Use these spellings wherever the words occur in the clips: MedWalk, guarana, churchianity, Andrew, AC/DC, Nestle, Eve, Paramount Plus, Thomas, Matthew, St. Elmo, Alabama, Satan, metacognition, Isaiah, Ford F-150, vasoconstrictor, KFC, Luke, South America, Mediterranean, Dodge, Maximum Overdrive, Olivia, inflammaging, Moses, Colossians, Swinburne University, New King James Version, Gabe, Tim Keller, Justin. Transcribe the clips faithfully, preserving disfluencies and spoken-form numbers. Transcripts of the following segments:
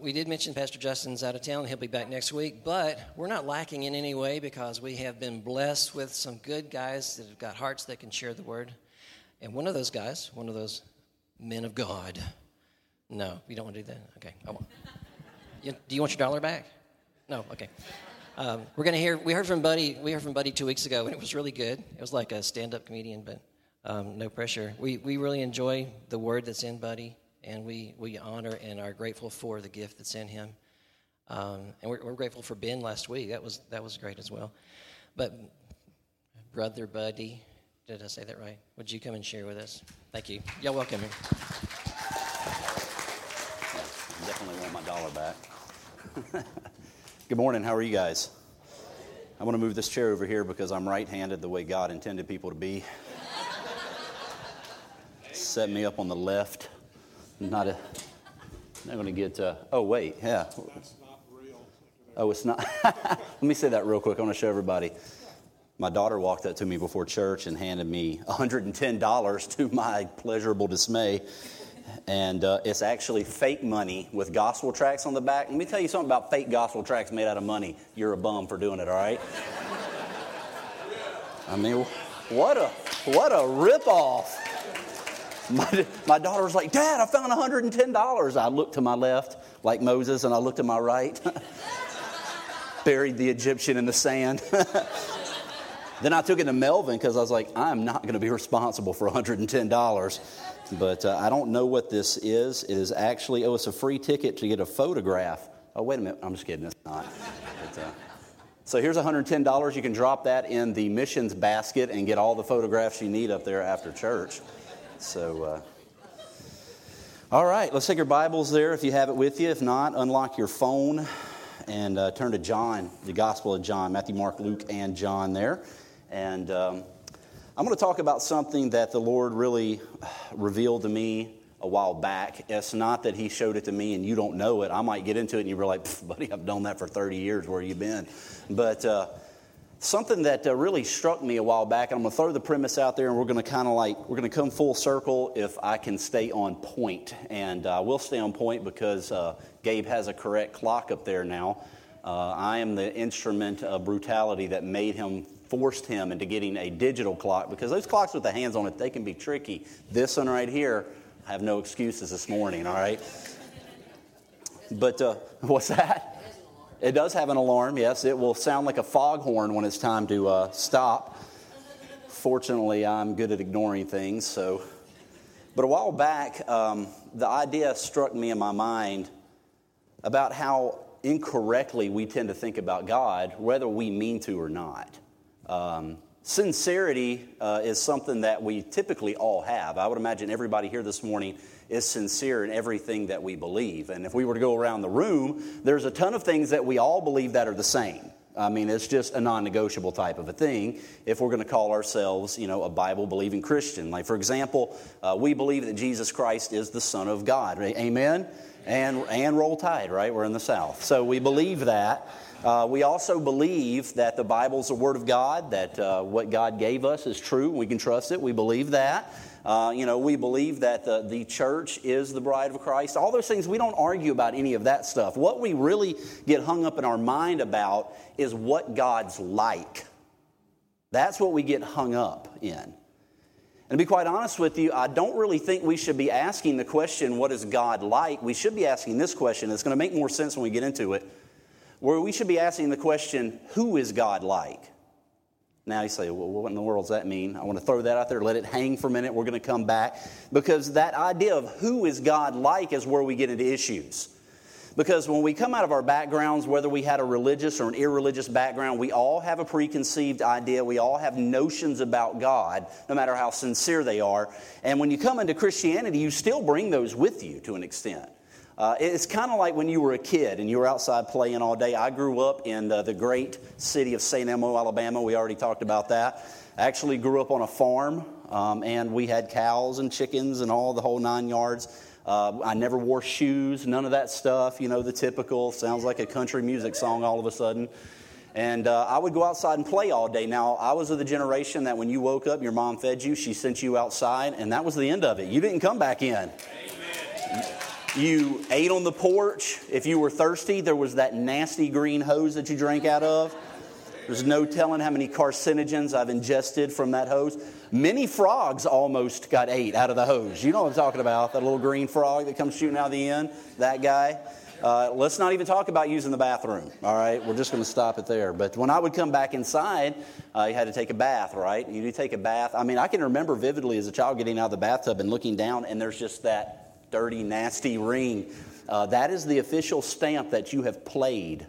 we did mention Pastor Justin's out of town. He'll be back next week. But we're not lacking in any way because we have been blessed with some good guys that have got hearts that can share the word. And one of those guys, one of those men of God. No, you don't want to do that? Okay. I won't. You, do you want your dollar back? No, okay. Um, we're going to hear, we heard from Buddy, we heard from Buddy two weeks ago, and it was really good. It was like a stand-up comedian, but um, no pressure. We we really enjoy the word that's in Buddy, and we, we honor and are grateful for the gift that's in him. Um, and we're, we're grateful for Ben last week. That was that was great as well. But Brother Buddy, did I say that right? Would you come and share with us? Thank you. Y'all welcome him. I definitely want my dollar back. Good morning. How are you guys? I want to move this chair over here because I'm right-handed the way God intended people to be. Set me up on the left. Not a. Not going to get. Uh, oh wait, yeah. That's not real. Oh, it's not. Let me say that real quick. I want to show everybody. My daughter walked up to me before church and handed me one hundred ten dollars to my pleasurable dismay. And uh, it's actually fake money with gospel tracts on the back. Let me tell you something about fake gospel tracts made out of money. You're a bum for doing it, all right? I mean, what a what a ripoff. My, my daughter was like, Dad, I found one hundred ten dollars. I looked to my left like Moses, and I looked to my right. Buried the Egyptian in the sand. Then I took it to Melvin because I was like, I'm not going to be responsible for one hundred ten dollars. But uh, I don't know what this is. It is actually, oh, it's a free ticket to get a photograph. Oh, wait a minute. I'm just kidding. It's not. But, uh, so here's one hundred ten dollars. You can drop that in the missions basket and get all the photographs you need up there after church. So, uh, all right. Let's take your Bibles there if you have it with you. If not, unlock your phone and uh, turn to John, the Gospel of John, Matthew, Mark, Luke, and John there. And um, I'm going to talk about something that the Lord really revealed to me a while back. It's not that He showed it to me and you don't know it. I might get into it and you're like, buddy, I've done that for thirty years. Where you been? But uh, something that uh, really struck me a while back, and I'm going to throw the premise out there, and we're going to kind of like, we're going to come full circle if I can stay on point. And I uh, will stay on point because uh, Gabe has a correct clock up there now. Uh, I am the instrument of brutality that made him forced him into getting a digital clock, because those clocks with the hands on it, they can be tricky. This one right here, I have no excuses this morning, all right? But uh, what's that? It does have an alarm, yes. It will sound like a foghorn when it's time to uh, stop. Fortunately, I'm good at ignoring things, so. But a while back, um, the idea struck me in my mind about how incorrectly we tend to think about God, whether we mean to or not. Um, sincerity uh, is something that we typically all have. I would imagine everybody here this morning is sincere in everything that we believe. And if we were to go around the room, there's a ton of things that we all believe that are the same. I mean, it's just a non-negotiable type of a thing if we're going to call ourselves, you know, a Bible-believing Christian. Like, for example, uh, we believe that Jesus Christ is the Son of God. Right? Amen? And, and roll tide, right? We're in the South. So we believe that. Uh, we also believe that the Bible is the Word of God, that uh, what God gave us is true. We can trust it. We believe that. Uh, you know, we believe that the, the church is the bride of Christ. All those things, we don't argue about any of that stuff. What we really get hung up in our mind about is what God's like. That's what we get hung up in. And to be quite honest with you, I don't really think we should be asking the question, what is God like? We should be asking this question. It's going to make more sense when we get into it. Where we should be asking the question, who is God like? Now you say, well, what in the world does that mean? I want to throw that out there, let it hang for a minute. We're going to come back. Because that idea of who is God like is where we get into issues. Because when we come out of our backgrounds, whether we had a religious or an irreligious background, we all have a preconceived idea. We all have notions about God, no matter how sincere they are. And when you come into Christianity, you still bring those with you to an extent. Uh, it's kind of like when you were a kid and you were outside playing all day. I grew up in uh, the great city of Saint Elmo, Alabama. We already talked about that. I actually grew up on a farm, um, and we had cows and chickens and all the whole nine yards. Uh, I never wore shoes, none of that stuff. You know, the typical, sounds like a country music song all of a sudden. And uh, I would go outside and play all day. Now, I was of the generation that when you woke up, your mom fed you, she sent you outside, and that was the end of it. You didn't come back in. Amen. You ate on the porch. If you were thirsty, there was that nasty green hose that you drank out of. There's no telling how many carcinogens I've ingested from that hose. Many frogs almost got ate out of the hose. You know what I'm talking about, that little green frog that comes shooting out of the end, that guy. Uh, let's not even talk about using the bathroom, all right? We're just going to stop it there. But when I would come back inside, uh, you had to take a bath, right? You do take a bath. I mean, I can remember vividly as a child getting out of the bathtub and looking down, and there's just that dirty, nasty ring. Uh, that is the official stamp that you have played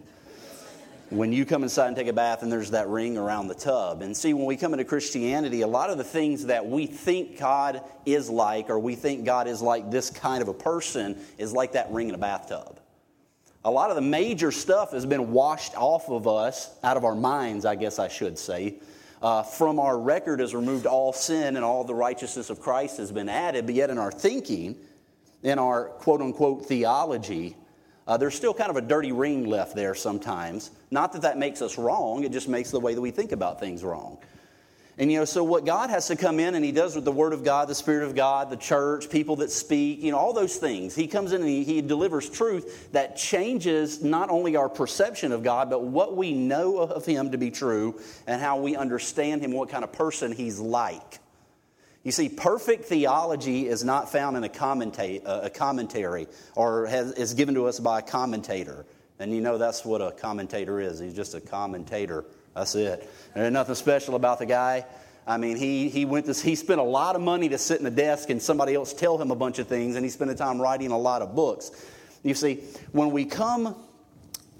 when you come inside and take a bath, and there's that ring around the tub. And see, when we come into Christianity, a lot of the things that we think God is like, or we think God is like this kind of a person, is like that ring in a bathtub. A lot of the major stuff has been washed off of us, out of our minds, I guess I should say. Uh, from our record has removed all sin, and all the righteousness of Christ has been added. But yet in our thinking, in our quote-unquote theology, uh, there's still kind of a dirty ring left there sometimes. Not that that makes us wrong, it just makes the way that we think about things wrong. And, you know, so what God has to come in and He does with the Word of God, the Spirit of God, the church, people that speak, you know, all those things. He comes in and He, he delivers truth that changes not only our perception of God, but what we know of Him to be true and how we understand Him, what kind of person He's like. You see, perfect theology is not found in a, commenta- a commentary or has, is given to us by a commentator. And you know that's what a commentator is. He's just a commentator. That's it. There's nothing special about the guy. I mean, he he went to, he spent a lot of money to sit in a desk and somebody else tell him a bunch of things, and he spent the time writing a lot of books. You see, when we come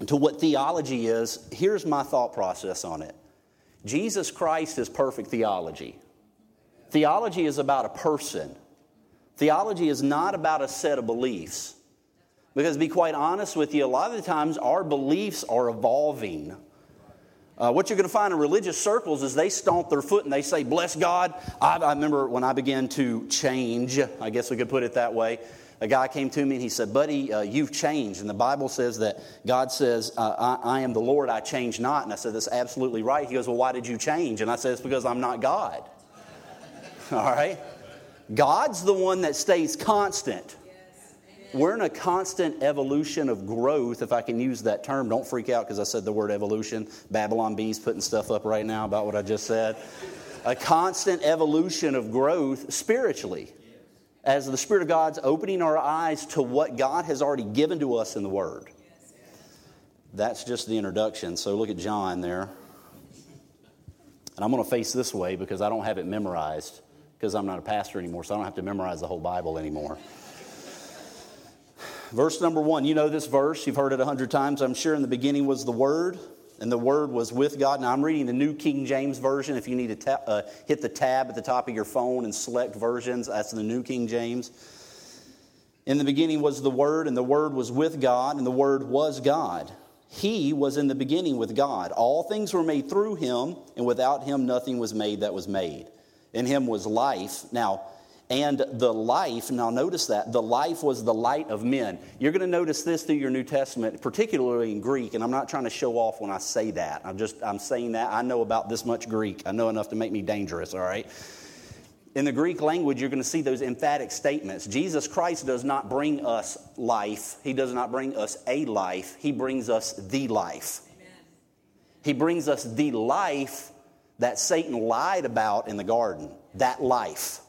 to what theology is, here's my thought process on it. Jesus Christ is perfect theology. Theology is about a person. Theology is not about a set of beliefs. Because to be quite honest with you, a lot of the times our beliefs are evolving. Uh, what you're going to find in religious circles is they stomp their foot and they say, bless God. I, I remember when I began to change, I guess we could put it that way, a guy came to me and he said, buddy, uh, you've changed. And the Bible says that God says, uh, I, I am the Lord, I change not. And I said, that's absolutely right. He goes, well, why did you change? And I said, it's because I'm not God. All right? God's the one that stays constant. We're in a constant evolution of growth, if I can use that term. Don't freak out because I said the word evolution. Babylon Bee's putting stuff up right now about what I just said. A constant evolution of growth spiritually as the Spirit of God's opening our eyes to what God has already given to us in the Word. That's just the introduction. So look at John there. And I'm going to face this way because I don't have it memorized because I'm not a pastor anymore, so I don't have to memorize the whole Bible anymore. Verse number one, you know this verse, you've heard it a hundred times, I'm sure. In the beginning was the Word, and the Word was with God. Now I'm reading the New King James Version. If you need to ta- uh, hit the tab at the top of your phone and select versions, that's the New King James. In the beginning was the Word, and the Word was with God, and the Word was God. He was in the beginning with God. All things were made through Him, and without Him nothing was made that was made. In Him was life. Now, And the life, now notice that, the life was the light of men. You're going to notice this through your New Testament, particularly in Greek, and I'm not trying to show off when I say that. I'm just, I'm saying that. I know about this much Greek. I know enough to make me dangerous, all right? In the Greek language, you're going to see those emphatic statements. Jesus Christ does not bring us life. He does not bring us a life. He brings us the life. Amen. He brings us the life that Satan lied about in the garden, that life.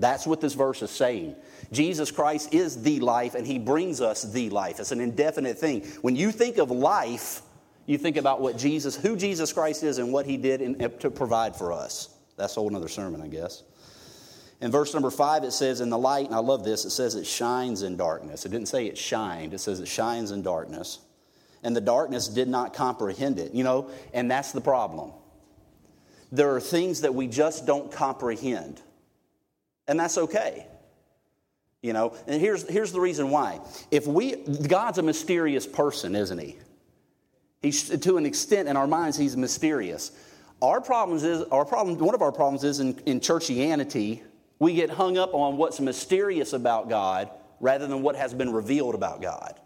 That's what this verse is saying. Jesus Christ is the life, and He brings us the life. It's an indefinite thing. When you think of life, you think about what Jesus, who Jesus Christ is and what He did in, to provide for us. That's a whole other sermon, I guess. In verse number five, it says, in the light, and I love this, it says it shines in darkness. It didn't say it shined. It says it shines in darkness. And the darkness did not comprehend it. You know, and that's the problem. There are things that we just don't comprehend. And that's okay. You know, and here's here's the reason why. If we, God's a mysterious person, isn't He? He's, to an extent in our minds, He's mysterious. Our problems is our problem. One of our problems is in, in churchianity, we get hung up on what's mysterious about God rather than what has been revealed about God.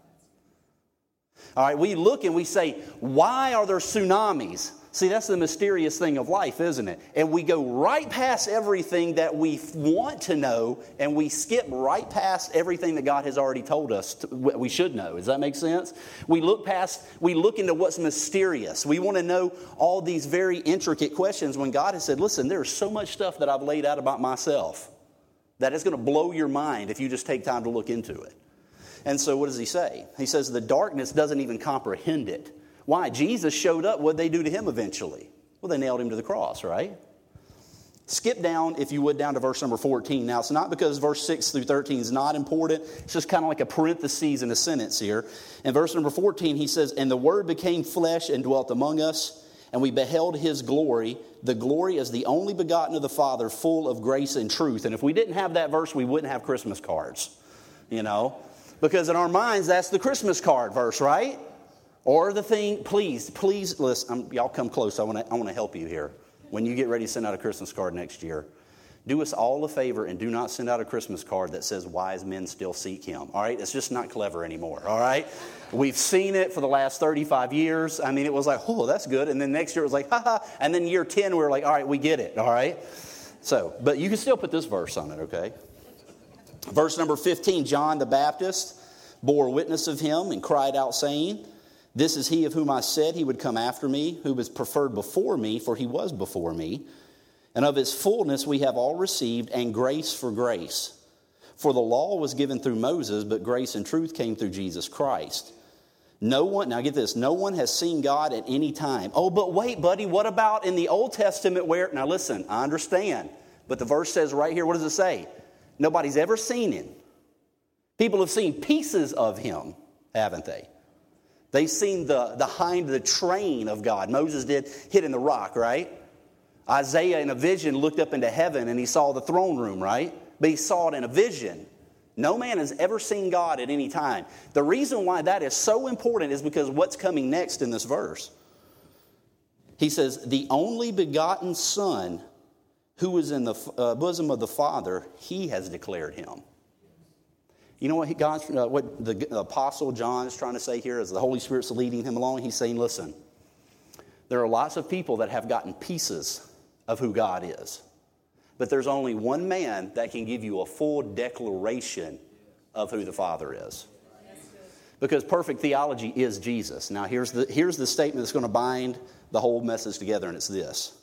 All right, we look and we say, why are there tsunamis? See, that's the mysterious thing of life, isn't it? And we go right past everything that we want to know, and we skip right past everything that God has already told us to, we should know. Does that make sense? We look past, we look into what's mysterious. We want to know all these very intricate questions when God has said, listen, there's so much stuff that I've laid out about myself that is going to blow your mind if you just take time to look into it. And so what does he say? He says the darkness doesn't even comprehend it. Why? Jesus showed up. What did they do to him eventually? Well, they nailed him to the cross, right? Skip down, if you would, down to verse number fourteen. Now, it's not because verse six through thirteen is not important. It's just kind of like a parenthesis in a sentence here. In verse number fourteen, he says, "And the Word became flesh and dwelt among us, and we beheld his glory. The glory is the only begotten of the Father, full of grace and truth." And if we didn't have that verse, we wouldn't have Christmas cards, you know? Because in our minds, that's the Christmas card verse, right? Or the thing, please, please, listen, I'm, y'all come close. I want to I want to help you here. When you get ready to send out a Christmas card next year, do us all a favor and do not send out a Christmas card that says, "Wise men still seek him." All right? It's just not clever anymore. All right? We've seen it for the last thirty-five years. I mean, it was like, oh, that's good. And then next year it was like, haha. And then year ten, we were like, all right, we get it. All right? So, but you can still put this verse on it, okay? Verse number fifteen, John the Baptist bore witness of him and cried out, saying, "This is he of whom I said he would come after me, who was preferred before me, for he was before me. And of his fullness we have all received, and grace for grace. For the law was given through Moses, but grace and truth came through Jesus Christ. No one," now get this, "no one has seen God at any time." Oh, but wait, buddy, what about in the Old Testament where, now listen, I understand, but the verse says right here, what does it say? Nobody's ever seen him. People have seen pieces of him, haven't they? They've seen the, the hind, the train of God. Moses did hit in the rock, right? Isaiah in a vision looked up into heaven and he saw the throne room, right? But he saw it in a vision. No man has ever seen God at any time. The reason why that is so important is because what's coming next in this verse. He says, "The only begotten Son who is in the uh, bosom of the Father, he has declared him." You know what, God's, uh, what the Apostle John is trying to say here is the Holy Spirit's leading him along. He's saying, listen, there are lots of people that have gotten pieces of who God is. But there's only one man that can give you a full declaration of who the Father is. Because perfect theology is Jesus. Now, here's the, here's the statement that's going to bind the whole message together, and it's this.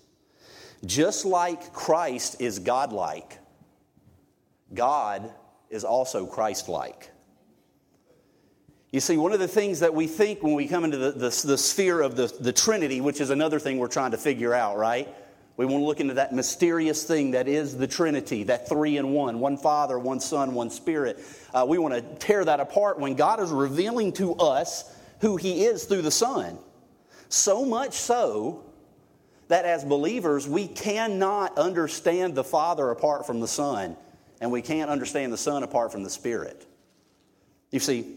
Just like Christ is God-like, God is also Christ-like. You see, one of the things that we think when we come into the, the, the sphere of the, the Trinity, which is another thing we're trying to figure out, right? We want to look into that mysterious thing that is the Trinity, that three in one, one Father, one Son, one Spirit. Uh, we want to tear that apart when God is revealing to us who He is through the Son. So much so that as believers, we cannot understand the Father apart from the Son. And we can't understand the Son apart from the Spirit. You see,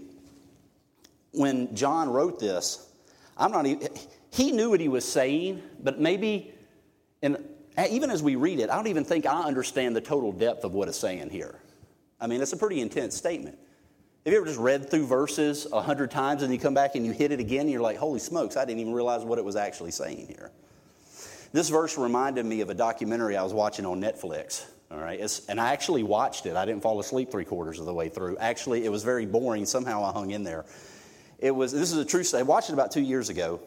when John wrote this, I'm not even, he knew what he was saying, but maybe, and even as we read it, I don't even think I understand the total depth of what it's saying here. I mean, it's a pretty intense statement. Have you ever just read through verses a hundred times and you come back and you hit it again and you're like, holy smokes, I didn't even realize what it was actually saying here. This verse reminded me of a documentary I was watching on Netflix. All right, it's, and I actually watched it. I didn't fall asleep three quarters of the way through. Actually, it was very boring. Somehow I hung in there. It was. This is a true story. I watched it about two years ago.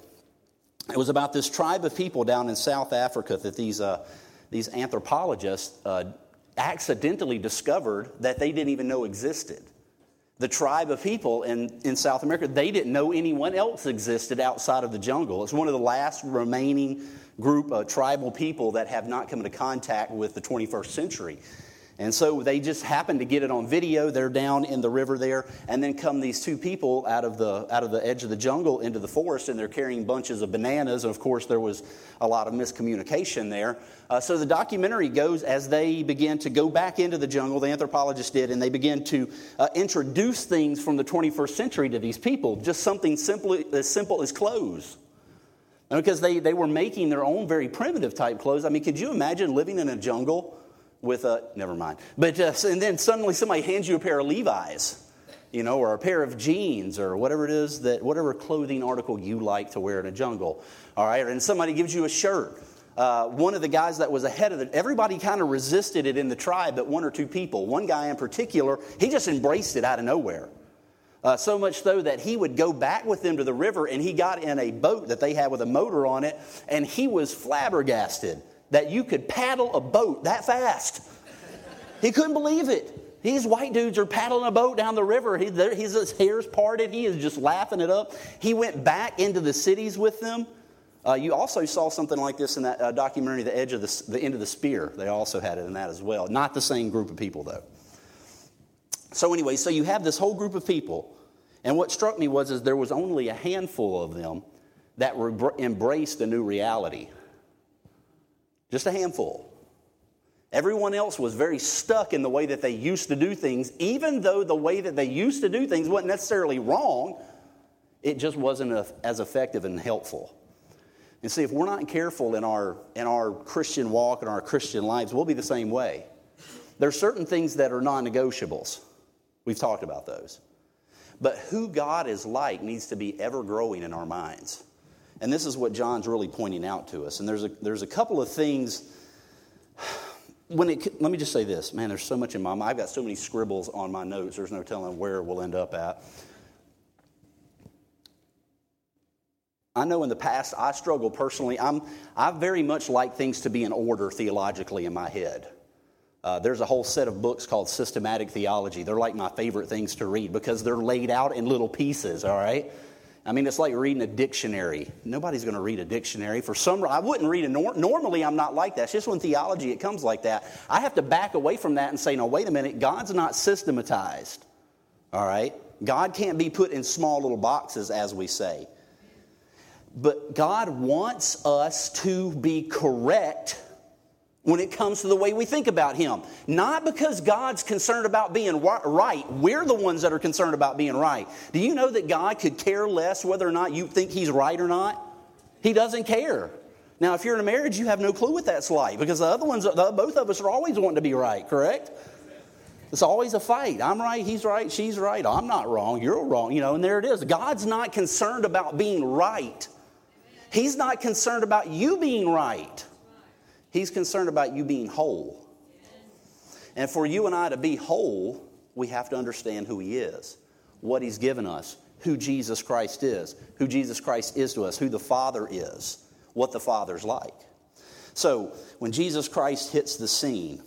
It was about this tribe of people down in South Africa that these uh, these anthropologists uh, accidentally discovered that they didn't even know existed. The tribe of people in, in South America, they didn't know anyone else existed outside of the jungle. It's one of the last remaining group of tribal people that have not come into contact with the twenty-first century. And so they just happened to get it on video. They're down in the river there. And then come these two people out of the out of the edge of the jungle into the forest, and they're carrying bunches of bananas. And, of course, there was a lot of miscommunication there. Uh, so the documentary goes as they begin to go back into the jungle, the anthropologists did, and they begin to uh, introduce things from the twenty-first century to these people, just something simply, as simple as clothes. And because they, they were making their own very primitive type clothes. I mean, could you imagine living in a jungle with a, never mind. But uh, and then suddenly somebody hands you a pair of Levi's. you know, or a pair of jeans or whatever it is that, whatever clothing article you like to wear in a jungle, all right? And somebody gives you a shirt. Uh, one of the guys that was ahead of it, everybody kind of resisted it in the tribe, but one or two people. One guy in particular, he just embraced it out of nowhere. Uh, so much so that he would go back with them to the river, and he got in a boat that they had with a motor on it, and he was flabbergasted that you could paddle a boat that fast. He couldn't believe it. These white dudes are paddling a boat down the river. He, his, his hair's parted. He is just laughing it up. He went back into the cities with them. Uh, you also saw something like this in that uh, documentary, The Edge of the, the End of the Spear. They also had it in that as well. Not the same group of people, though. So anyway, so you have this whole group of people. And what struck me was is there was only a handful of them that re- embraced the new reality. Just a handful. Everyone else was very stuck in the way that they used to do things, even though the way that they used to do things wasn't necessarily wrong. It just wasn't as effective and helpful. And see, if we're not careful in our in our Christian walk and our Christian lives, we'll be the same way. There are certain things that are non-negotiables. We've talked about those. But who God is like needs to be ever-growing in our minds. And this is what John's really pointing out to us. And there's a, there's a couple of things. When it, let me just say this. Man, there's so much in my mind. I've got so many scribbles on my notes. There's no telling where we'll end up at. I know in the past I struggle personally. I'm I very much like things to be in order theologically in my head. Uh, there's a whole set of books called Systematic Theology. They're like my favorite things to read because they're laid out in little pieces, all right? I mean, it's like reading a dictionary. Nobody's going to read a dictionary. For some reason, I wouldn't read a nor- normally I'm not like that. It's just when theology, it comes like that. I have to back away from that and say, no, wait a minute, God's not systematized, all right? God can't be put in small little boxes, as we say. But God wants us to be correct when it comes to the way we think about Him. Not because God's concerned about being right. We're the ones that are concerned about being right. Do you know that God could care less whether or not you think He's right or not? He doesn't care. Now, if you're in a marriage, you have no clue what that's like because the other ones, the, both of us are always wanting to be right, correct? It's always a fight. I'm right, he's right, she's right. I'm not wrong, you're wrong. You know, and there it is. God's not concerned about being right. He's not concerned about you being right. He's concerned about you being whole. And for you and I to be whole, we have to understand who He is, what He's given us, who Jesus Christ is, who Jesus Christ is to us, who the Father is, what the Father's like. So when Jesus Christ hits the scene,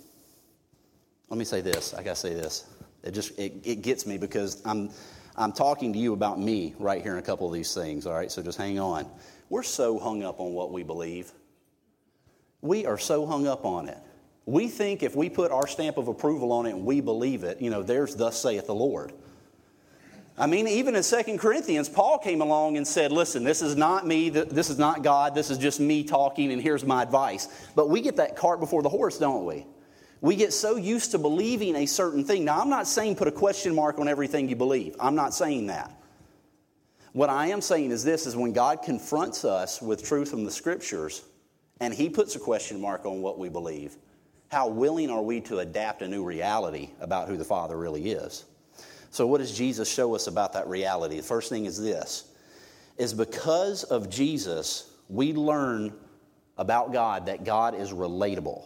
let me say this. I got to say this. It just it, it gets me because I'm I'm talking to you about me right here in a couple of these things, all right? So just hang on. We're so hung up on what we believe. We are so hung up on it. We think if we put our stamp of approval on it and we believe it, you know, there's thus saith the Lord. I mean, even in Second Corinthians, Paul came along and said, listen, this is not me, this is not God, this is just me talking, and here's my advice. But we get that cart before the horse, don't we? We get so used to believing a certain thing. Now, I'm not saying put a question mark on everything you believe. I'm not saying that. What I am saying is this, is when God confronts us with truth from the Scriptures and He puts a question mark on what we believe, how willing are we to adapt a new reality about who the Father really is? So what does Jesus show us about that reality? The first thing is this, is because of Jesus, we learn about God that God is relatable.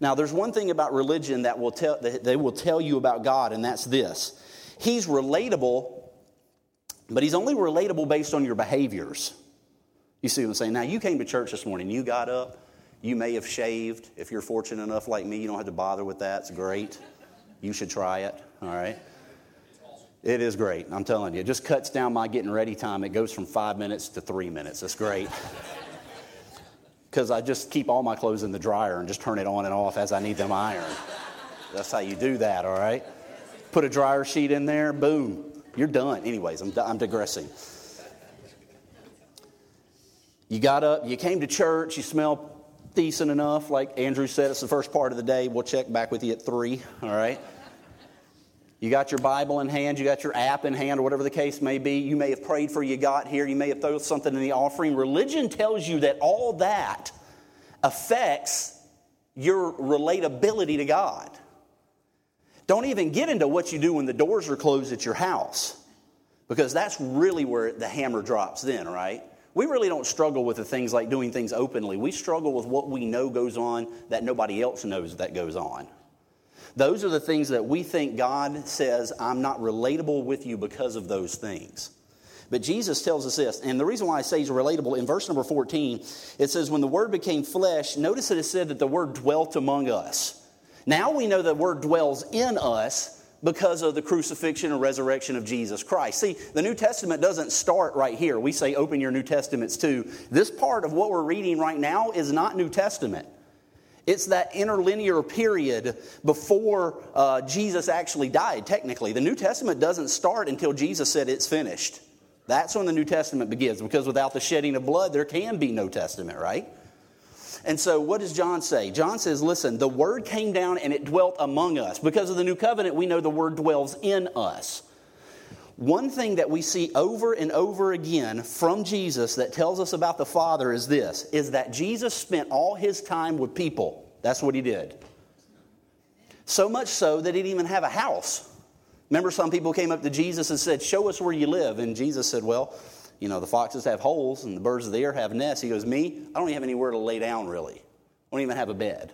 Now, there's one thing about religion that will tell, that they will tell you about God, and that's this. He's relatable, but He's only relatable based on your behaviors. You see what I'm saying? Now, you came to church this morning. You got up. You may have shaved. If you're fortunate enough like me, you don't have to bother with that. It's great. You should try it, all right? It is great. I'm telling you. It just cuts down my getting ready time. It goes from five minutes to three minutes. It's great. Because I just keep all my clothes in the dryer and just turn it on and off as I need them ironed. That's how you do that, all right? Put a dryer sheet in there. Boom. You're done. Anyways, I'm, I'm digressing. You got up. You came to church. You smell decent enough. Like Andrew said, it's the first part of the day. We'll check back with you at three, all right? You got your Bible in hand. You got your app in hand or whatever the case may be. You may have prayed for you got here. You may have thrown something in the offering. Religion tells you that all that affects your relatability to God. Don't even get into what you do when the doors are closed at your house, because that's really where the hammer drops then, right? We really don't struggle with the things like doing things openly. We struggle with what we know goes on that nobody else knows that goes on. Those are the things that we think God says, I'm not relatable with you because of those things. But Jesus tells us this, and the reason why I say he's relatable, in verse number fourteen, it says, when the Word became flesh, notice that it said that the Word dwelt among us. Now we know the Word dwells in us because of the crucifixion and resurrection of Jesus Christ. See, the New Testament doesn't start right here. We say, open your New Testaments too. This part of what we're reading right now is not New Testament. It's that interlinear period before uh, Jesus actually died, technically. The New Testament doesn't start until Jesus said it's finished. That's when the New Testament begins, because without the shedding of blood, there can be no testament, right? And so what does John say? John says, listen, the Word came down and it dwelt among us. Because of the new covenant, we know the Word dwells in us. One thing that we see over and over again from Jesus that tells us about the Father is this, is that Jesus spent all his time with people. That's what he did. So much so that he didn't even have a house. Remember, some people came up to Jesus and said, show us where you live. And Jesus said, well, you know, the foxes have holes and the birds of the air have nests. He goes, me? I don't even have anywhere to lay down, really. I don't even have a bed.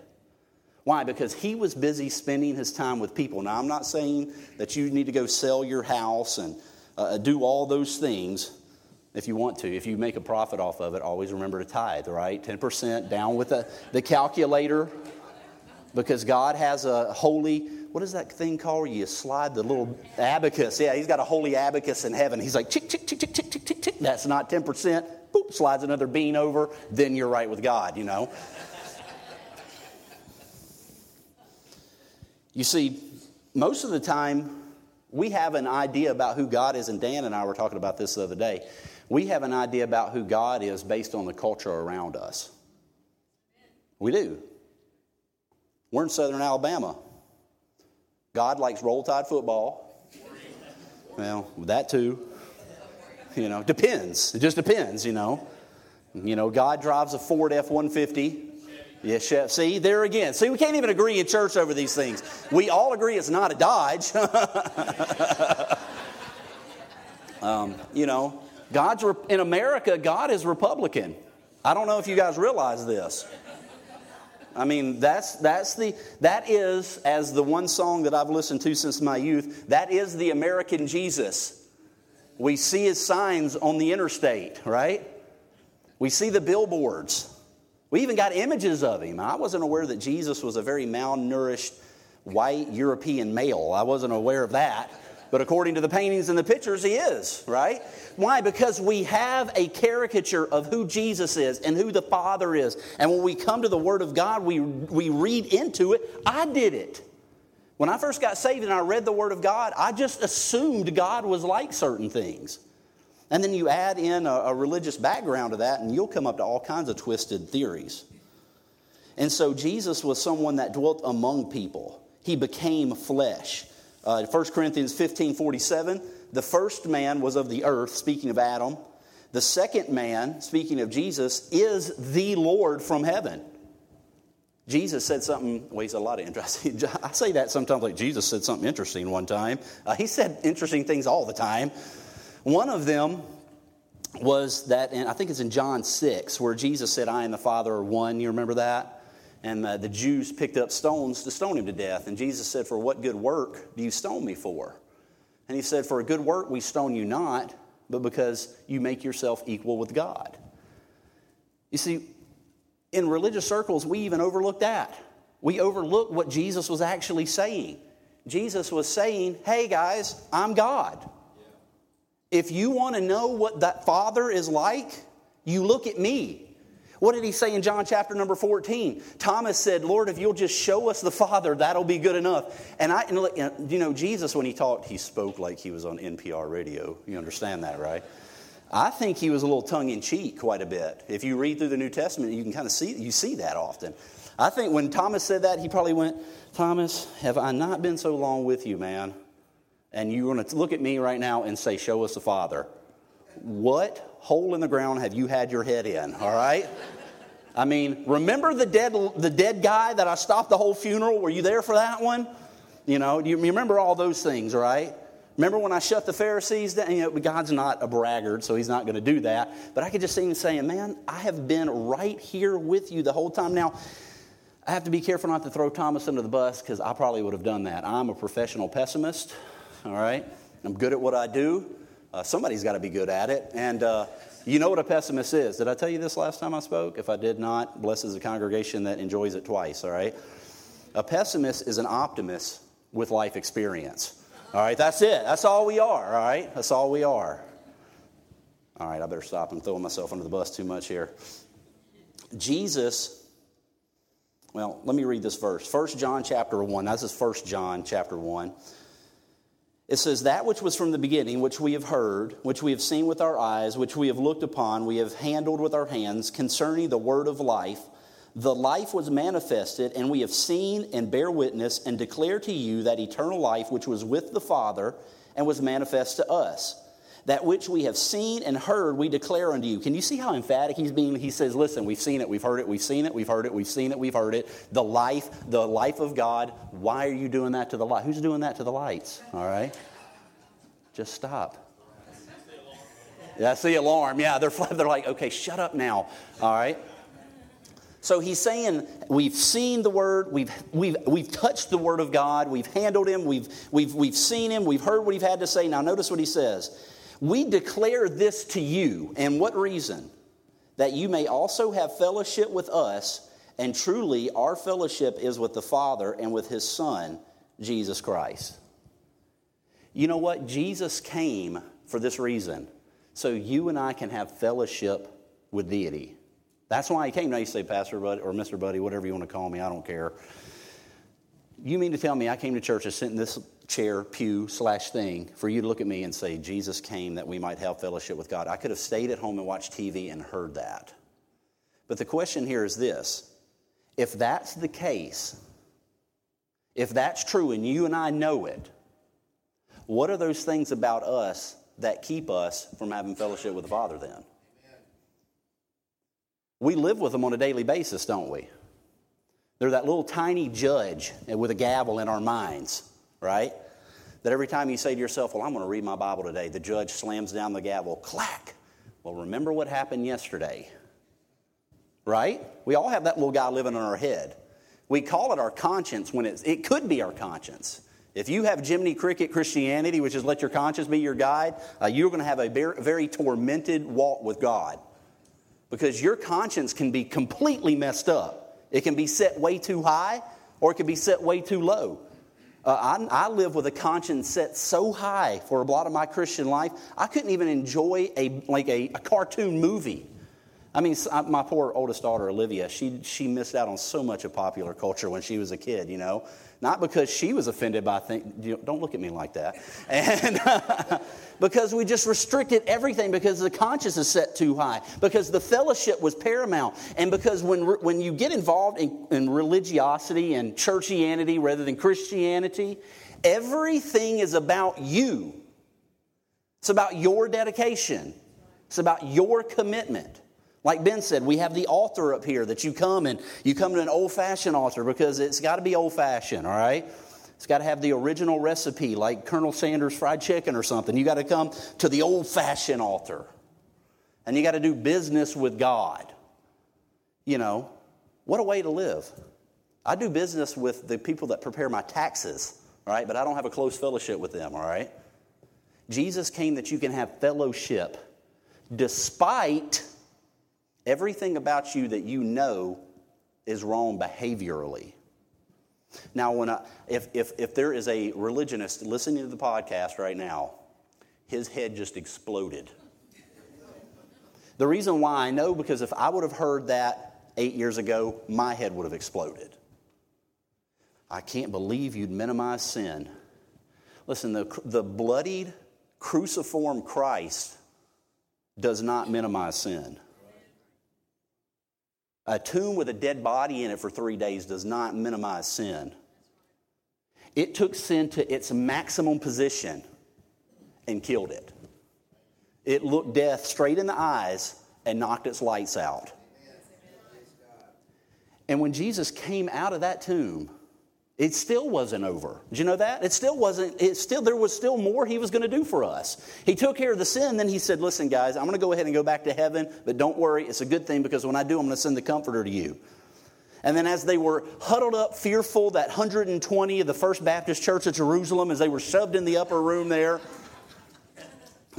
Why? Because he was busy spending his time with people. Now, I'm not saying that you need to go sell your house and uh, do all those things if you want to. If you make a profit off of it, always remember to tithe, right? ten percent down with the, the calculator, because God has a holy... What is that thing called? You slide the little abacus. Yeah, he's got a holy abacus in heaven. He's like, tick, tick, tick, tick, tick, tick, tick, tick. That's not ten percent. Boop, slides another bean over. Then you're right with God, you know. You see, most of the time, we have an idea about who God is. And Dan and I were talking about this the other day. We have an idea about who God is based on the culture around us. We do. We're in southern Alabama. God likes Roll Tide football. Well, that too. You know, depends. It just depends, you know. You know, God drives a Ford F one fifty. Yeah, Chef. See, there again. See, we can't even agree in church over these things. We all agree it's not a Dodge. um, you know, God's re- in America, God is Republican. I don't know if you guys realize this. I mean, that's that's the that is, as the one song that I've listened to since my youth, that is the American Jesus. We see his signs on the interstate, right? We see the billboards. We even got images of him. I wasn't aware that Jesus was a very malnourished, white European male. I wasn't aware of that. But according to the paintings and the pictures, he is, right? Why? Because we have a caricature of who Jesus is and who the Father is. And when we come to the Word of God, we, we read into it. I did it. When I first got saved and I read the Word of God, I just assumed God was like certain things. And then you add in a, a religious background to that, and you'll come up to all kinds of twisted theories. And so Jesus was someone that dwelt among people. He became flesh. Uh, First Corinthians fifteen forty-seven, the first man was of the earth, speaking of Adam. The second man, speaking of Jesus, is the Lord from heaven. Jesus said something, well, he said a lot of interesting. I say that sometimes like Jesus said something interesting one time. Uh, he said interesting things all the time. One of them was that, and I think it's in John six, where Jesus said, I and the Father are one. You remember that? And the, the Jews picked up stones to stone him to death. And Jesus said, for what good work do you stone me for? And he said, for a good work we stone you not, but because you make yourself equal with God. You see, in religious circles, we even overlook that. We overlook what Jesus was actually saying. Jesus was saying, hey guys, I'm God. If you want to know what that Father is like, you look at me. What did he say in John chapter number fourteen? Thomas said, Lord, if you'll just show us the Father, that'll be good enough. And, I, and you know, Jesus, when he talked, he spoke like he was on N P R radio. You understand that, right? I think he was a little tongue-in-cheek quite a bit. If you read through the New Testament, you can kind of see, you see that often. I think when Thomas said that, he probably went, Thomas, have I not been so long with you, man? And you're going to look at me right now and say, show us the Father. What hole in the ground have you had your head in, all right? I mean, remember the dead the dead guy that I stopped the whole funeral? Were you there for that one? You know, you remember all those things, right? Remember when I shut the Pharisees down? You know, God's not a braggart, so he's not going to do that. But I could just see him saying, man, I have been right here with you the whole time. Now, I have to be careful not to throw Thomas under the bus because I probably would have done that. I'm a professional pessimist, all right? I'm good at what I do. Uh, somebody's got to be good at it. And uh, you know what a pessimist is. Did I tell you this last time I spoke? If I did not, blesses the congregation that enjoys it twice, all right? A pessimist is an optimist with life experience. All right, that's it. That's all we are, all right? That's all we are. All right, I better stop. I'm throwing myself under the bus too much here. Jesus, well, let me read this verse. First John chapter one. This is First John chapter one. It says, that which was from the beginning, which we have heard, which we have seen with our eyes, which we have looked upon, we have handled with our hands, concerning the word of life. The life was manifested, and we have seen and bear witness and declare to you that eternal life which was with the Father and was manifest to us. That which we have seen and heard we declare unto you. Can you see how emphatic he's being? He says, listen, we've seen it, we've heard it, we've seen it, we've heard it, we've seen it, we've heard it. The life, the life of God. Why are you doing that to the light? Who's doing that to the lights? All right? Just stop. That's the alarm. Yeah, they're, they're like, okay, shut up now. All right? So he's saying we've seen the word, we've we've we've touched the word of God, we've handled him, we've we've we've seen him, we've heard what he've had to say. Now notice what he says. We declare this to you, and what reason? That you may also have fellowship with us, and truly our fellowship is with the Father and with his Son, Jesus Christ. You know what? Jesus came for this reason, so you and I can have fellowship with deity. That's why he came. Now you say, Pastor Buddy or Mister Buddy, whatever you want to call me, I don't care. You mean to tell me I came to church and sit in this chair, pew, slash thing for you to look at me and say, Jesus came that we might have fellowship with God? I could have stayed at home and watched T V and heard that. But the question here is this. If that's the case, if that's true and you and I know it, what are those things about us that keep us from having fellowship with the Father then? We live with them on a daily basis, don't we? They're that little tiny judge with a gavel in our minds, right? That every time you say to yourself, well, I'm going to read my Bible today, the judge slams down the gavel, clack. Well, remember what happened yesterday, right? We all have that little guy living in our head. We call it our conscience when it's, it could be our conscience. If you have Jiminy Cricket Christianity, which is let your conscience be your guide, uh, you're going to have a very tormented walk with God. Because your conscience can be completely messed up. It can be set way too high or it can be set way too low. Uh, I, I live with a conscience set so high for a lot of my Christian life, I couldn't even enjoy a like a, a cartoon movie. I mean, my poor oldest daughter, Olivia, she she missed out on so much of popular culture when she was a kid, you know. Not because she was offended by things. You know, don't look at me like that. And uh, because we just restricted everything because the conscience is set too high. Because the fellowship was paramount. And because when when you get involved in, in religiosity and churchianity rather than Christianity, everything is about you. It's about your dedication. It's about your commitment. Like Ben said, we have the altar up here that you come and you come to an old-fashioned altar because it's got to be old-fashioned, all right? It's got to have the original recipe, like Colonel Sanders fried chicken or something. You got to come to the old-fashioned altar, and you got to do business with God. You know, what a way to live. I do business with the people that prepare my taxes, all right? But I don't have a close fellowship with them, all right? Jesus came that you can have fellowship despite everything about you that you know is wrong behaviorally. Now, when I, if, if if there is a religionist listening to the podcast right now, his head just exploded. The reason why I know, because if I would have heard that eight years ago, my head would have exploded. I can't believe you'd minimize sin. Listen, the, the bloodied, cruciform Christ does not minimize sin. A tomb with a dead body in it for three days does not minimize sin. It took sin to its maximum position and killed it. It looked death straight in the eyes and knocked its lights out. And when Jesus came out of that tomb, It still wasn't over. Did you know that? It still wasn't, it still, there was still more he was going to do for us. He took care of the sin, then he said, listen, guys, I'm going to go ahead and go back to heaven, but don't worry, it's a good thing because when I do, I'm going to send the Comforter to you. And then as they were huddled up, fearful, that one hundred twenty of the First Baptist Church of Jerusalem, as they were shoved in the upper room there,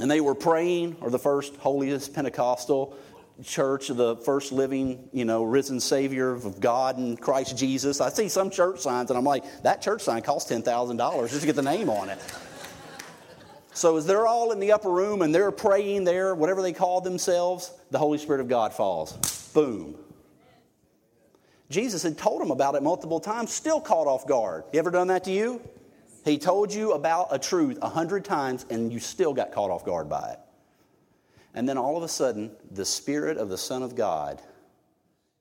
and they were praying, or the First Holiest Pentecostal Church of the First Living, you know, Risen Savior of God and Christ Jesus. I see some church signs, and I'm like, that church sign costs ten thousand dollars just to get the name on it. So as they're all in the upper room, and they're praying there, whatever they call themselves, the Holy Spirit of God falls. Boom. Jesus had told them about it multiple times, still caught off guard. You ever done that to you? He told you about a truth a hundred times, and you still got caught off guard by it. And then all of a sudden, the Spirit of the Son of God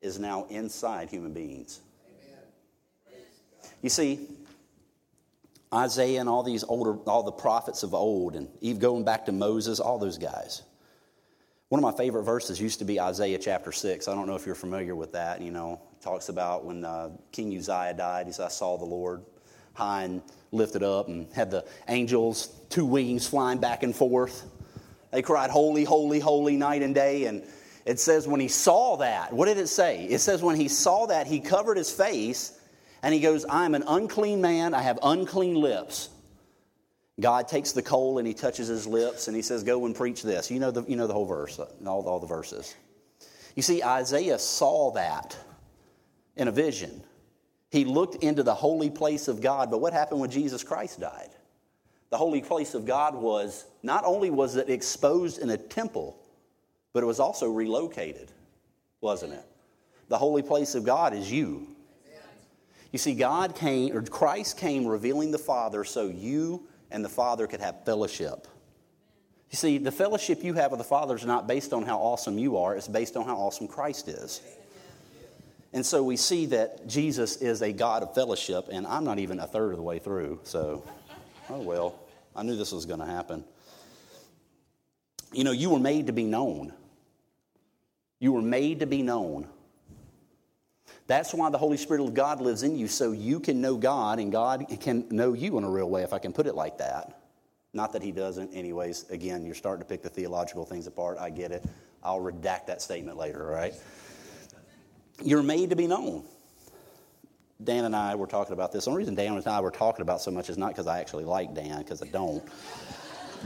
is now inside human beings. Amen. You see, Isaiah and all these older, all the prophets of old, and Eve going back to Moses, all those guys. One of my favorite verses used to be Isaiah chapter six. I don't know if you're familiar with that. You know, it talks about when uh, King Uzziah died. He said, I saw the Lord high and lifted up and had the angels, two wings flying back and forth. They cried, holy, holy, holy, night and day. And it says when he saw that, what did it say? It says when he saw that, he covered his face and he goes, I'm an unclean man. I have unclean lips. God takes the coal and he touches his lips and he says, go and preach this. You know the, you know the whole verse, all, all the verses. You see, Isaiah saw that in a vision. He looked into the holy place of God. But what happened when Jesus Christ died? The holy place of God was, not only was it exposed in a temple, but it was also relocated, wasn't it? The holy place of God is you. You see, God came, or Christ came revealing the Father so you and the Father could have fellowship. You see, the fellowship you have with the Father is not based on how awesome you are, it's based on how awesome Christ is. And so we see that Jesus is a God of fellowship, and I'm not even a third of the way through, so... Oh, well, I knew this was going to happen. You know, you were made to be known. You were made to be known. That's why the Holy Spirit of God lives in you, so you can know God and God can know you in a real way, if I can put it like that. Not that he doesn't. Anyways, again, you're starting to pick the theological things apart. I get it. I'll redact that statement later, all right? You're made to be known. Dan and I were talking about this. The only reason Dan and I were talking about so much is not because I actually like Dan, because I don't.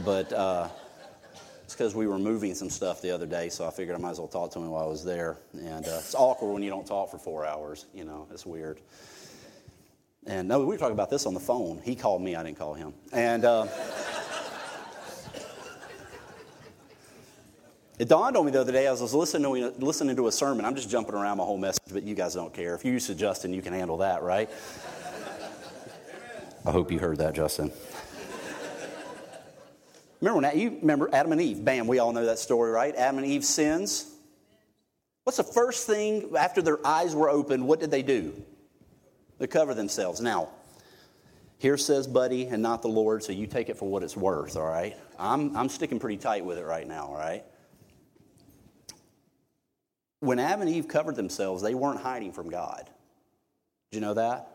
But uh, it's because we were moving some stuff the other day, so I figured I might as well talk to him while I was there. And uh, it's awkward when you don't talk for four hours. You know, it's weird. And no, we were talking about this on the phone. He called me. I didn't call him. And uh, it dawned on me the other day, I was listening to, listening to a sermon. I'm just jumping around my whole message, but you guys don't care. If you're used to Justin, you can handle that, right? I hope you heard that, Justin. Remember when you remember Adam and Eve? Bam, we all know that story, right? Adam and Eve sins. What's the first thing after their eyes were opened? What did they do? They cover themselves. Now, here says Buddy and not the Lord, so you take it for what it's worth, all right? I'm I'm sticking pretty tight with it right now, all right? When Adam and Eve covered themselves, they weren't hiding from God. Did you know that?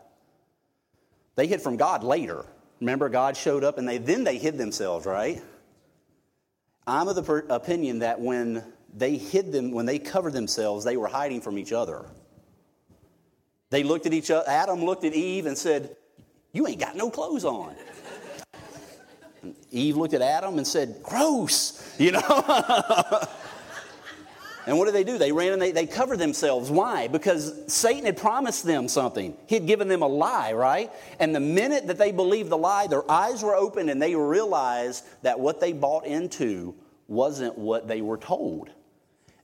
They hid from God later. Remember, God showed up, and they then they hid themselves, right? I'm of the per- opinion that when they hid them, when they covered themselves, they were hiding from each other. They looked at each other. Adam looked at Eve and said, "You ain't got no clothes on." And Eve looked at Adam and said, "Gross," you know. And what did they do? They ran and they, they covered themselves. Why? Because Satan had promised them something. He had given them a lie, right? And the minute that they believed the lie, their eyes were opened and they realized that what they bought into wasn't what they were told.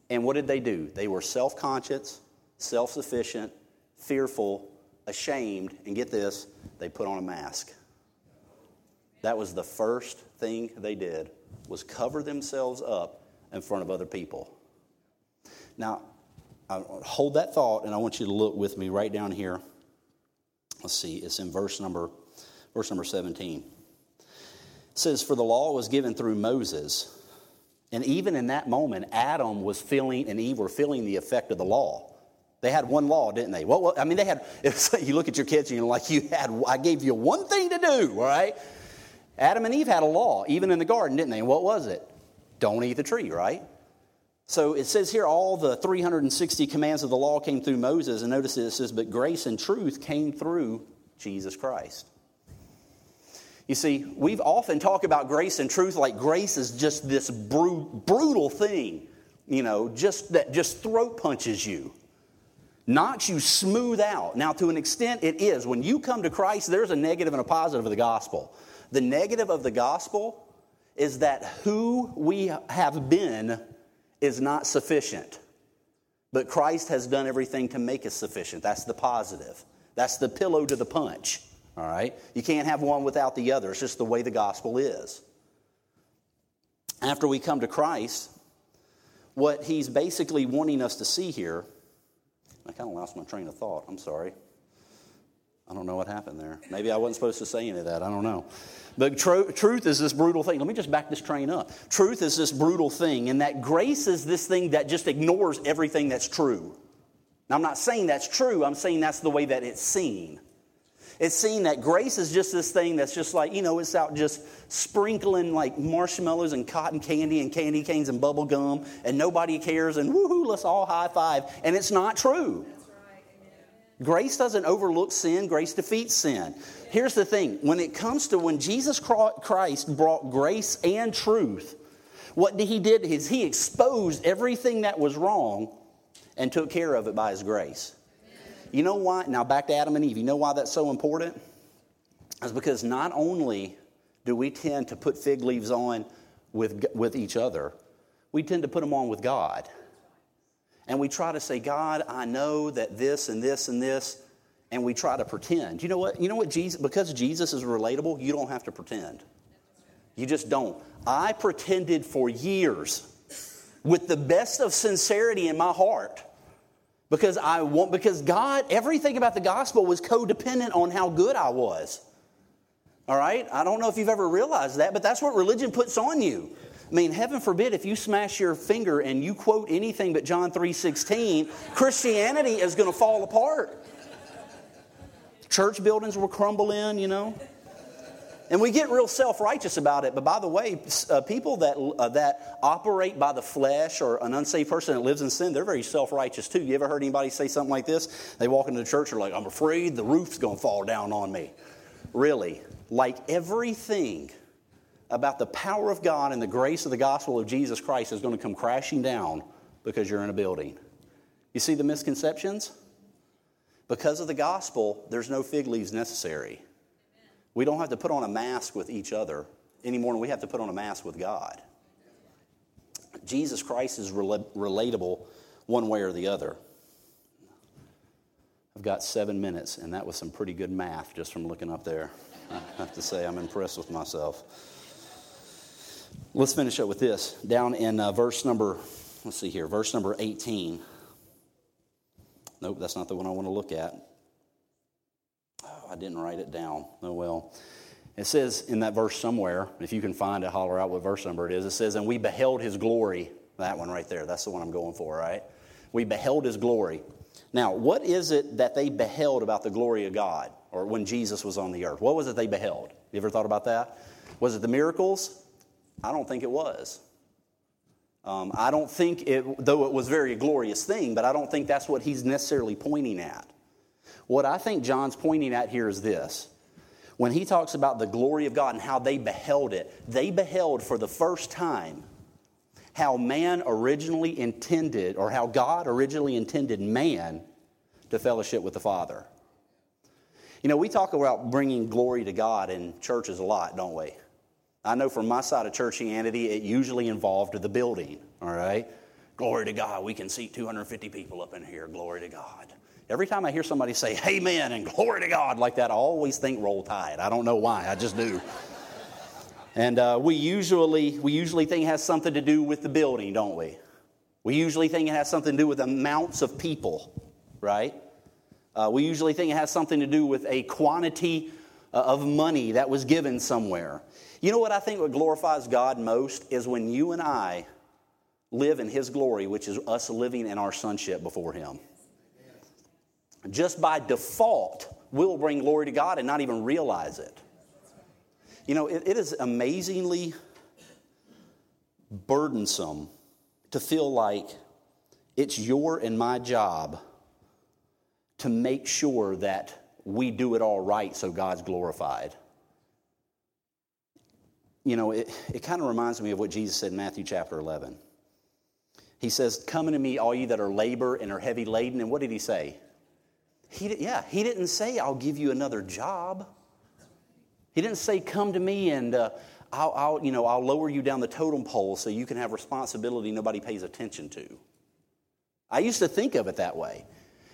And what did they do? They were self-conscious, self-sufficient, fearful, ashamed, and get this, they put on a mask. That was the first thing they did, was cover themselves up in front of other people. Now, hold that thought, and I want you to look with me right down here. Let's see, it's in verse number, verse number seventeen. It says, "For the law was given through Moses," and even in that moment, Adam was feeling and Eve were feeling the effect of the law. They had one law, didn't they? Well, well I mean, they had, it's like you look at your kids and you're like, you had, I gave you one thing to do, all right? Adam and Eve had a law, even in the garden, didn't they? And what was it? Don't eat the tree, right? So it says here all the three hundred sixty commands of the law came through Moses. And notice it says, but grace and truth came through Jesus Christ. You see, we've often talked about grace and truth like grace is just this bru- brutal thing, you know, just that just throat punches you. Not you smooth out. Now, to an extent, it is. When you come to Christ, there's a negative and a positive of the gospel. The negative of the gospel is that who we have been is not sufficient. But Christ has done everything to make us sufficient. That's the positive. That's the pillow to the punch. All right? You can't have one without the other. It's just the way the gospel is. After we come to Christ, what he's basically wanting us to see here, I kind of lost my train of thought. I'm sorry. I don't know what happened there. Maybe I wasn't supposed to say any of that. I don't know. But tr- truth is this brutal thing. Let me just back this train up. Truth is this brutal thing, and that grace is this thing that just ignores everything that's true. Now, I'm not saying that's true. I'm saying that's the way that it's seen. It's seen that grace is just this thing that's just like, you know, it's out just sprinkling like marshmallows and cotton candy and candy canes and bubble gum, and nobody cares, and woohoo, let's all high five. And it's not true. That's right. Amen. Grace doesn't overlook sin. Grace defeats sin. Here's the thing. When it comes to when Jesus Christ brought grace and truth, what he did is he exposed everything that was wrong and took care of it by his grace. You know why? Now back to Adam and Eve. You know why that's so important? It's because not only do we tend to put fig leaves on with, with each other, we tend to put them on with God. And we try to say, God, I know that this and this and this, and we try to pretend. You know what? You know what? Jesus, because Jesus is relatable, you don't have to pretend. You just don't. I pretended for years with the best of sincerity in my heart. Because I want, because God, everything about the gospel was codependent on how good I was. All right? I don't know if you've ever realized that, but that's what religion puts on you. I mean, heaven forbid if you smash your finger and you quote anything but John three sixteen, Christianity is going to fall apart. Church buildings will crumble in, you know. And we get real self-righteous about it. But by the way, uh, people that uh, that operate by the flesh or an unsaved person that lives in sin, they're very self-righteous too. You ever heard anybody say something like this? They walk into the church and are like, I'm afraid the roof's going to fall down on me. Really, like everything about the power of God and the grace of the gospel of Jesus Christ is going to come crashing down because you're in a building. You see the misconceptions? Because of the gospel, there's no fig leaves necessary. We don't have to put on a mask with each other any more than we have to put on a mask with God. Jesus Christ is rel- relatable one way or the other. I've got seven minutes, and that was some pretty good math just from looking up there. I have to say I'm impressed with myself. Let's finish up with this. Down in uh, verse number, let's see here, verse number eighteen. Nope, that's not the one I want to look at. I didn't write it down. Oh, well. It says in that verse somewhere, if you can find it, holler out what verse number it is. It says, and we beheld his glory. That one right there. That's the one I'm going for, right? We beheld his glory. Now, what is it that they beheld about the glory of God or when Jesus was on the earth? What was it they beheld? You ever thought about that? Was it the miracles? I don't think it was. Um, I don't think it, though it was very glorious thing, but I don't think that's what he's necessarily pointing at. What I think John's pointing at here is this. When he talks about the glory of God and how they beheld it, they beheld for the first time how man originally intended, or how God originally intended man to fellowship with the Father. You know, we talk about bringing glory to God in churches a lot, don't we? I know from my side of churchianity, it usually involved the building, all right? Glory to God, we can seat two hundred fifty people up in here, glory to God. Every time I hear somebody say, amen and glory to God like that, I always think Roll Tide. I don't know why. I just do. and uh, we usually we usually think it has something to do with the building, don't we? We usually think it has something to do with amounts of people, right? Uh, we usually think it has something to do with a quantity uh, of money that was given somewhere. You know what I think what glorifies God most is when you and I live in His glory, which is us living in our sonship before Him. just by default will bring glory to God and not even realize it. You know, it, it is amazingly burdensome to feel like it's your and my job to make sure that we do it all right so God's glorified. You know, it, it kind of reminds me of what Jesus said in Matthew chapter eleven. He says, "Come unto me, all you that are labor and are heavy laden." And what did he say? He Yeah, he didn't say, "I'll give you another job." He didn't say, "Come to me and uh, I'll, I'll, you know, I'll lower you down the totem pole so you can have responsibility nobody pays attention to." I used to think of it that way.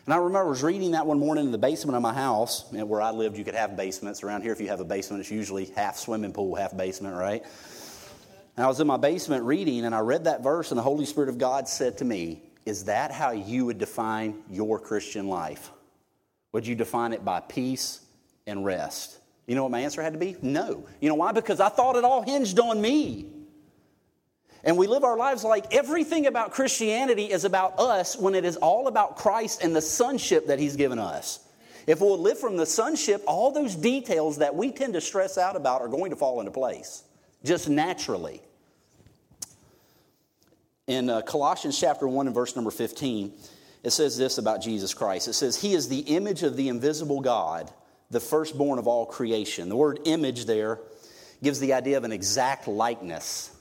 And I remember I was reading that one morning in the basement of my house. And where I lived, you could have basements. Around here, if you have a basement, it's usually half swimming pool, half basement, right? And I was in my basement reading, and I read that verse, and the Holy Spirit of God said to me, "Is that how you would define your Christian life? Would you define it by peace and rest?" You know what my answer had to be? No. You know why? Because I thought it all hinged on me. And we live our lives like everything about Christianity is about us when it is all about Christ and the sonship that he's given us. If we'll live from the sonship, all those details that we tend to stress out about are going to fall into place, just naturally. In uh, Colossians chapter one and verse number fifteen, it says this about Jesus Christ. It says, "He is the image of the invisible God, the firstborn of all creation." The word image there gives the idea of an exact likeness.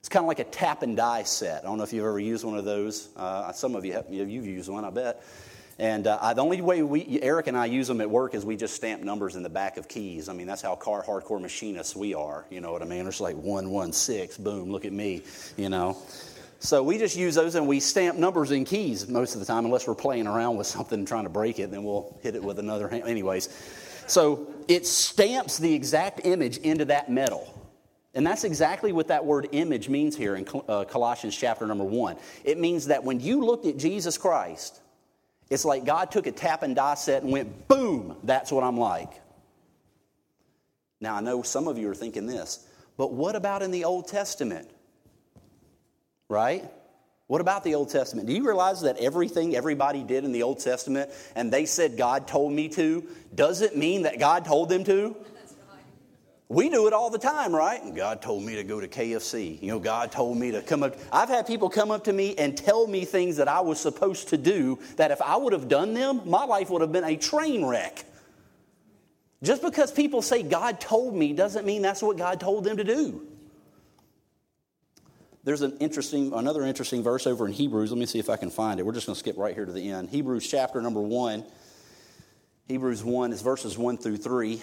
It's kind of like a tap and die set. I don't know if you've ever used one of those. Uh, some of you have. You've used one, I bet. And uh, I, the only way we, Eric and I use them at work is we just stamp numbers in the back of keys. I mean, that's how car hardcore machinists we are. You know what I mean? It's like one one six, boom, look at me, you know. So we just use those and we stamp numbers in keys most of the time, unless we're playing around with something and trying to break it, then we'll hit it with another hand. Anyways, so it stamps the exact image into that metal. And that's exactly what that word image means here in Colossians chapter number one. It means that when you looked at Jesus Christ, it's like God took a tap and die set and went, boom, that's what I'm like. Now, I know some of you are thinking this, but what about in the Old Testament? Right? What about the Old Testament? Do you realize that everything everybody did in the Old Testament and they said God told me to, doesn't mean that God told them to? We do it all the time, right? And God told me to go to K F C. You know, God told me to come up. I've had people come up to me and tell me things that I was supposed to do that if I would have done them, my life would have been a train wreck. Just because people say God told me doesn't mean that's what God told them to do. There's an interesting, another interesting verse over in Hebrews. Let me see if I can find it. We're just going to skip right here to the end. Hebrews chapter number one. Hebrews one is verses one through three.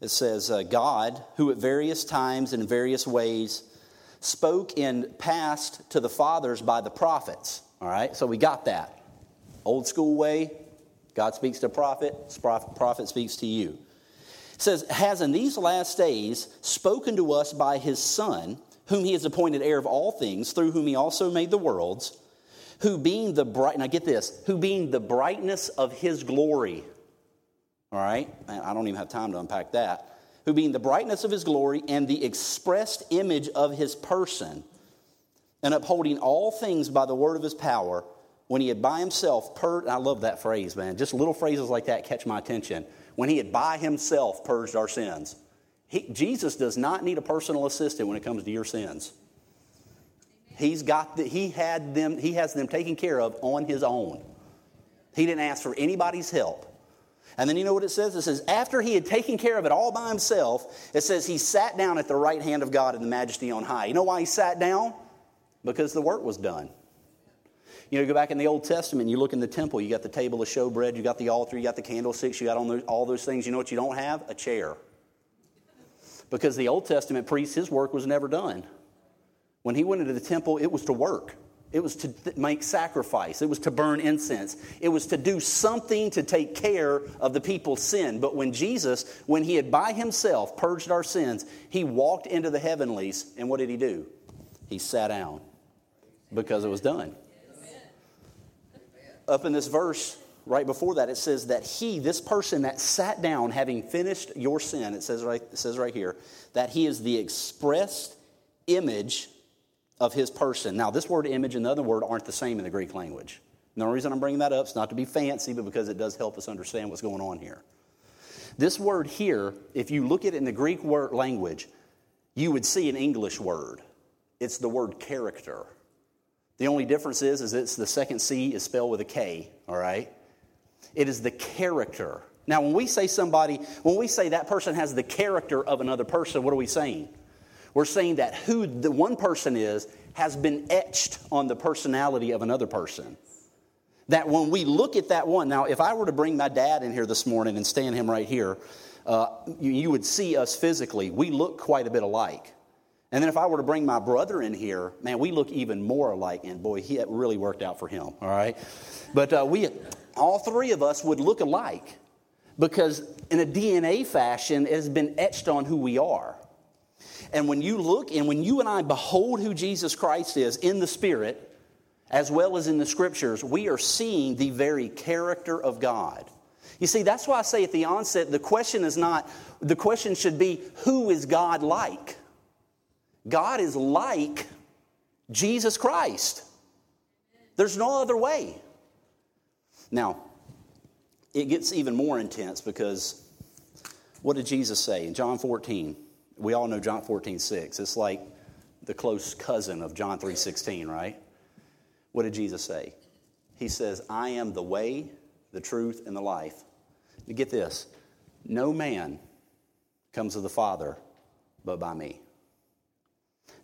It says, uh, God, who at various times and various ways spoke in past to the fathers by the prophets. All right, so we got that. Old school way, God speaks to a prophet, prophet speaks to you. It says, has in these last days spoken to us by his Son, whom he has appointed heir of all things, through whom he also made the worlds, who being the bright, now get this, who being the brightness of his glory. All right, I don't even have time to unpack that. Who being the brightness of his glory and the expressed image of his person, and upholding all things by the word of his power, when he had by himself purged, I love that phrase, man. Just little phrases like that catch my attention. When he had by himself purged our sins. He, Jesus does not need a personal assistant when it comes to your sins. He's got the, he had them, he has them taken care of on his own. He didn't ask for anybody's help. And then you know what it says? It says, after he had taken care of it all by himself, it says he sat down at the right hand of God in the majesty on high. You know why he sat down? Because the work was done. You know, you go back in the Old Testament, you look in the temple, you got the table of showbread, you got the altar, you got the candlesticks, you got all those, all those things. You know what you don't have? A chair. Because the Old Testament priest, his work was never done. When he went into the temple, it was to work. It was to make sacrifice. It was to burn incense. It was to do something to take care of the people's sin. But when Jesus, when he had by himself purged our sins, he walked into the heavenlies. And what did he do? He sat down because it was done. Up in this verse right before that, it says that he, this person that sat down having finished your sin, it says right, it says right here, that he is the expressed image of his person. Now, this word image and the other word aren't the same in the Greek language. And the only reason I'm bringing that up is not to be fancy, but because it does help us understand what's going on here. This word here, if you look at it in the Greek word language, you would see an English word. It's the word character. The only difference is, is it's the second C is spelled with a K, all right? It is the character. Now, when we say somebody, when we say that person has the character of another person, what are we saying? We're saying that who the one person is has been etched on the personality of another person. That when we look at that one, now if I were to bring my dad in here this morning and stand him right here, uh, you, you would see us physically. We look quite a bit alike. And then if I were to bring my brother in here, man, we look even more alike. And boy, he, it really worked out for him, all right? But uh, we, all three of us would look alike because in a D N A fashion, it has been etched on who we are. And when you look and when you and I behold who Jesus Christ is in the Spirit, as well as in the Scriptures, we are seeing the very character of God. You see, that's why I say at the onset, the question is not, the question should be, who is God like? God is like Jesus Christ. There's no other way. Now, it gets even more intense because what did Jesus say in John fourteen? We all know John fourteen six. It's like the close cousin of John three sixteen, right? What did Jesus say? He says, I am the way, the truth, and the life. And get this, no man comes to the Father but by me.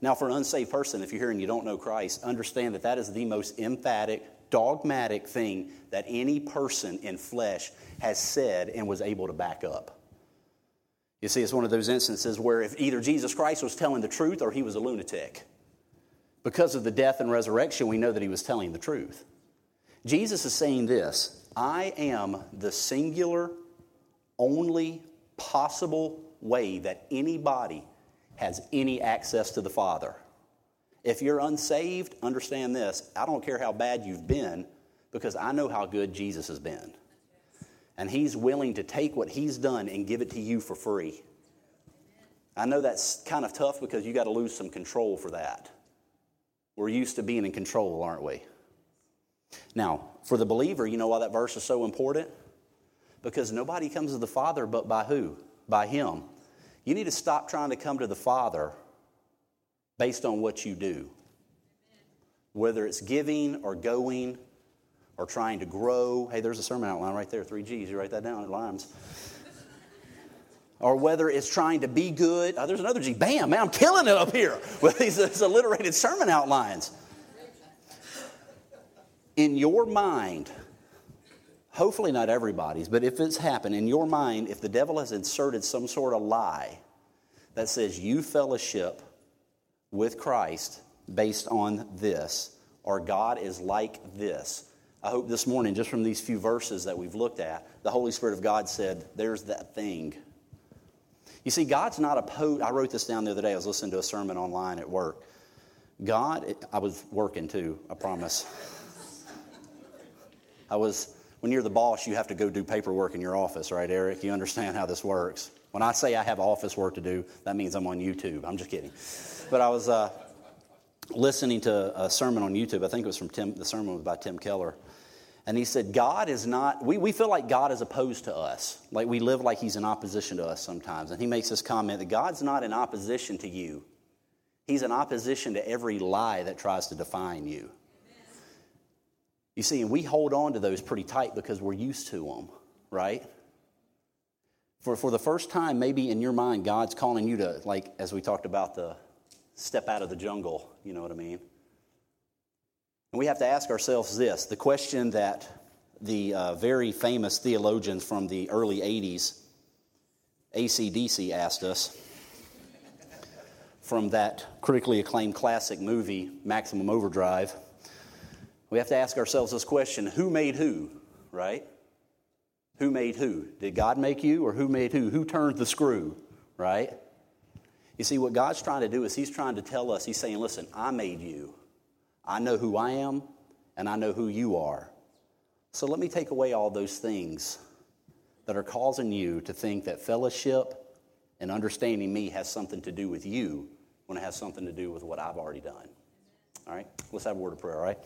Now, for an unsaved person, if you're here and you don't know Christ, understand that that is the most emphatic, dogmatic thing that any person in flesh has said and was able to back up. You see, it's one of those instances where if either Jesus Christ was telling the truth or he was a lunatic. Because of the death and resurrection, we know that he was telling the truth. Jesus is saying this, I am the singular, only possible way that anybody has any access to the Father. If you're unsaved, understand this, I don't care how bad you've been, because I know how good Jesus has been. And he's willing to take what he's done and give it to you for free. I know that's kind of tough because you got to lose some control for that. We're used to being in control, aren't we? Now, for the believer, you know why that verse is so important? Because nobody comes to the Father but by who? By him. You need to stop trying to come to the Father based on what you do. Whether it's giving or going or trying to grow. Hey, there's a sermon outline right there, three G's. You write that down, it rhymes. Or whether it's trying to be good. Oh, there's another G. Bam, man, I'm killing it up here with these, these alliterated sermon outlines. In your mind, hopefully not everybody's, but if it's happened, in your mind, if the devil has inserted some sort of lie that says you fellowship with Christ based on this, or God is like this, I hope this morning, just from these few verses that we've looked at, the Holy Spirit of God said, there's that thing. You see, God's not opposed. I wrote this down the other day. I was listening to a sermon online at work. God, I was working too, I promise. I was, when you're the boss, you have to go do paperwork in your office, right, Eric? You understand how this works. When I say I have office work to do, that means I'm on YouTube. I'm just kidding. But I was uh, listening to a sermon on YouTube. I think it was from Tim, the sermon was by Tim Keller. And he said, God is not, we, we feel like God is opposed to us. Like we live like he's in opposition to us sometimes. And he makes this comment that God's not in opposition to you. He's in opposition to every lie that tries to define you. You see, and we hold on to those pretty tight because we're used to them, right? For, for the first time, maybe in your mind, God's calling you to, like, as we talked about the step out of the jungle, you know what I mean? And we have to ask ourselves this, the question that the uh, very famous theologians from the early eighties, A C D C, asked us from that critically acclaimed classic movie, Maximum Overdrive. We have to ask ourselves this question, who made who, right? Who made who? Did God make you or who made who? Who turned the screw, right? You see, what God's trying to do is he's trying to tell us, he's saying, listen, I made you. I know who I am, and I know who you are. So let me take away all those things that are causing you to think that fellowship and understanding me has something to do with you when it has something to do with what I've already done. All right? Let's have a word of prayer, all right?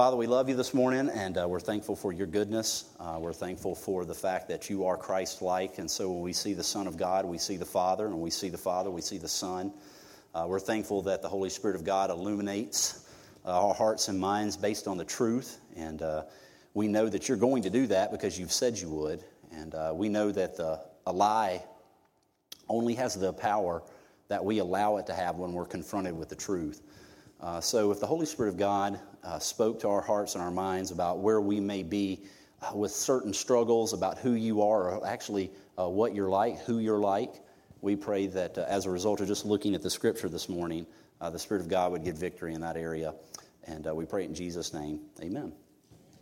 Father, we love you this morning, and uh, we're thankful for your goodness. Uh, we're thankful for the fact that you are Christ-like, and so when we see the Son of God, we see the Father, and when we see the Father, we see the Son. Uh, we're thankful that the Holy Spirit of God illuminates uh, our hearts and minds based on the truth, and uh, we know that you're going to do that because you've said you would, and uh, we know that the, a lie only has the power that we allow it to have when we're confronted with the truth. Uh, so if the Holy Spirit of God uh, spoke to our hearts and our minds about where we may be uh, with certain struggles, about who you are, or actually uh, what you're like, who you're like, we pray that uh, as a result of just looking at the Scripture this morning, uh, the Spirit of God would get victory in that area. And uh, we pray it in Jesus' name. Amen.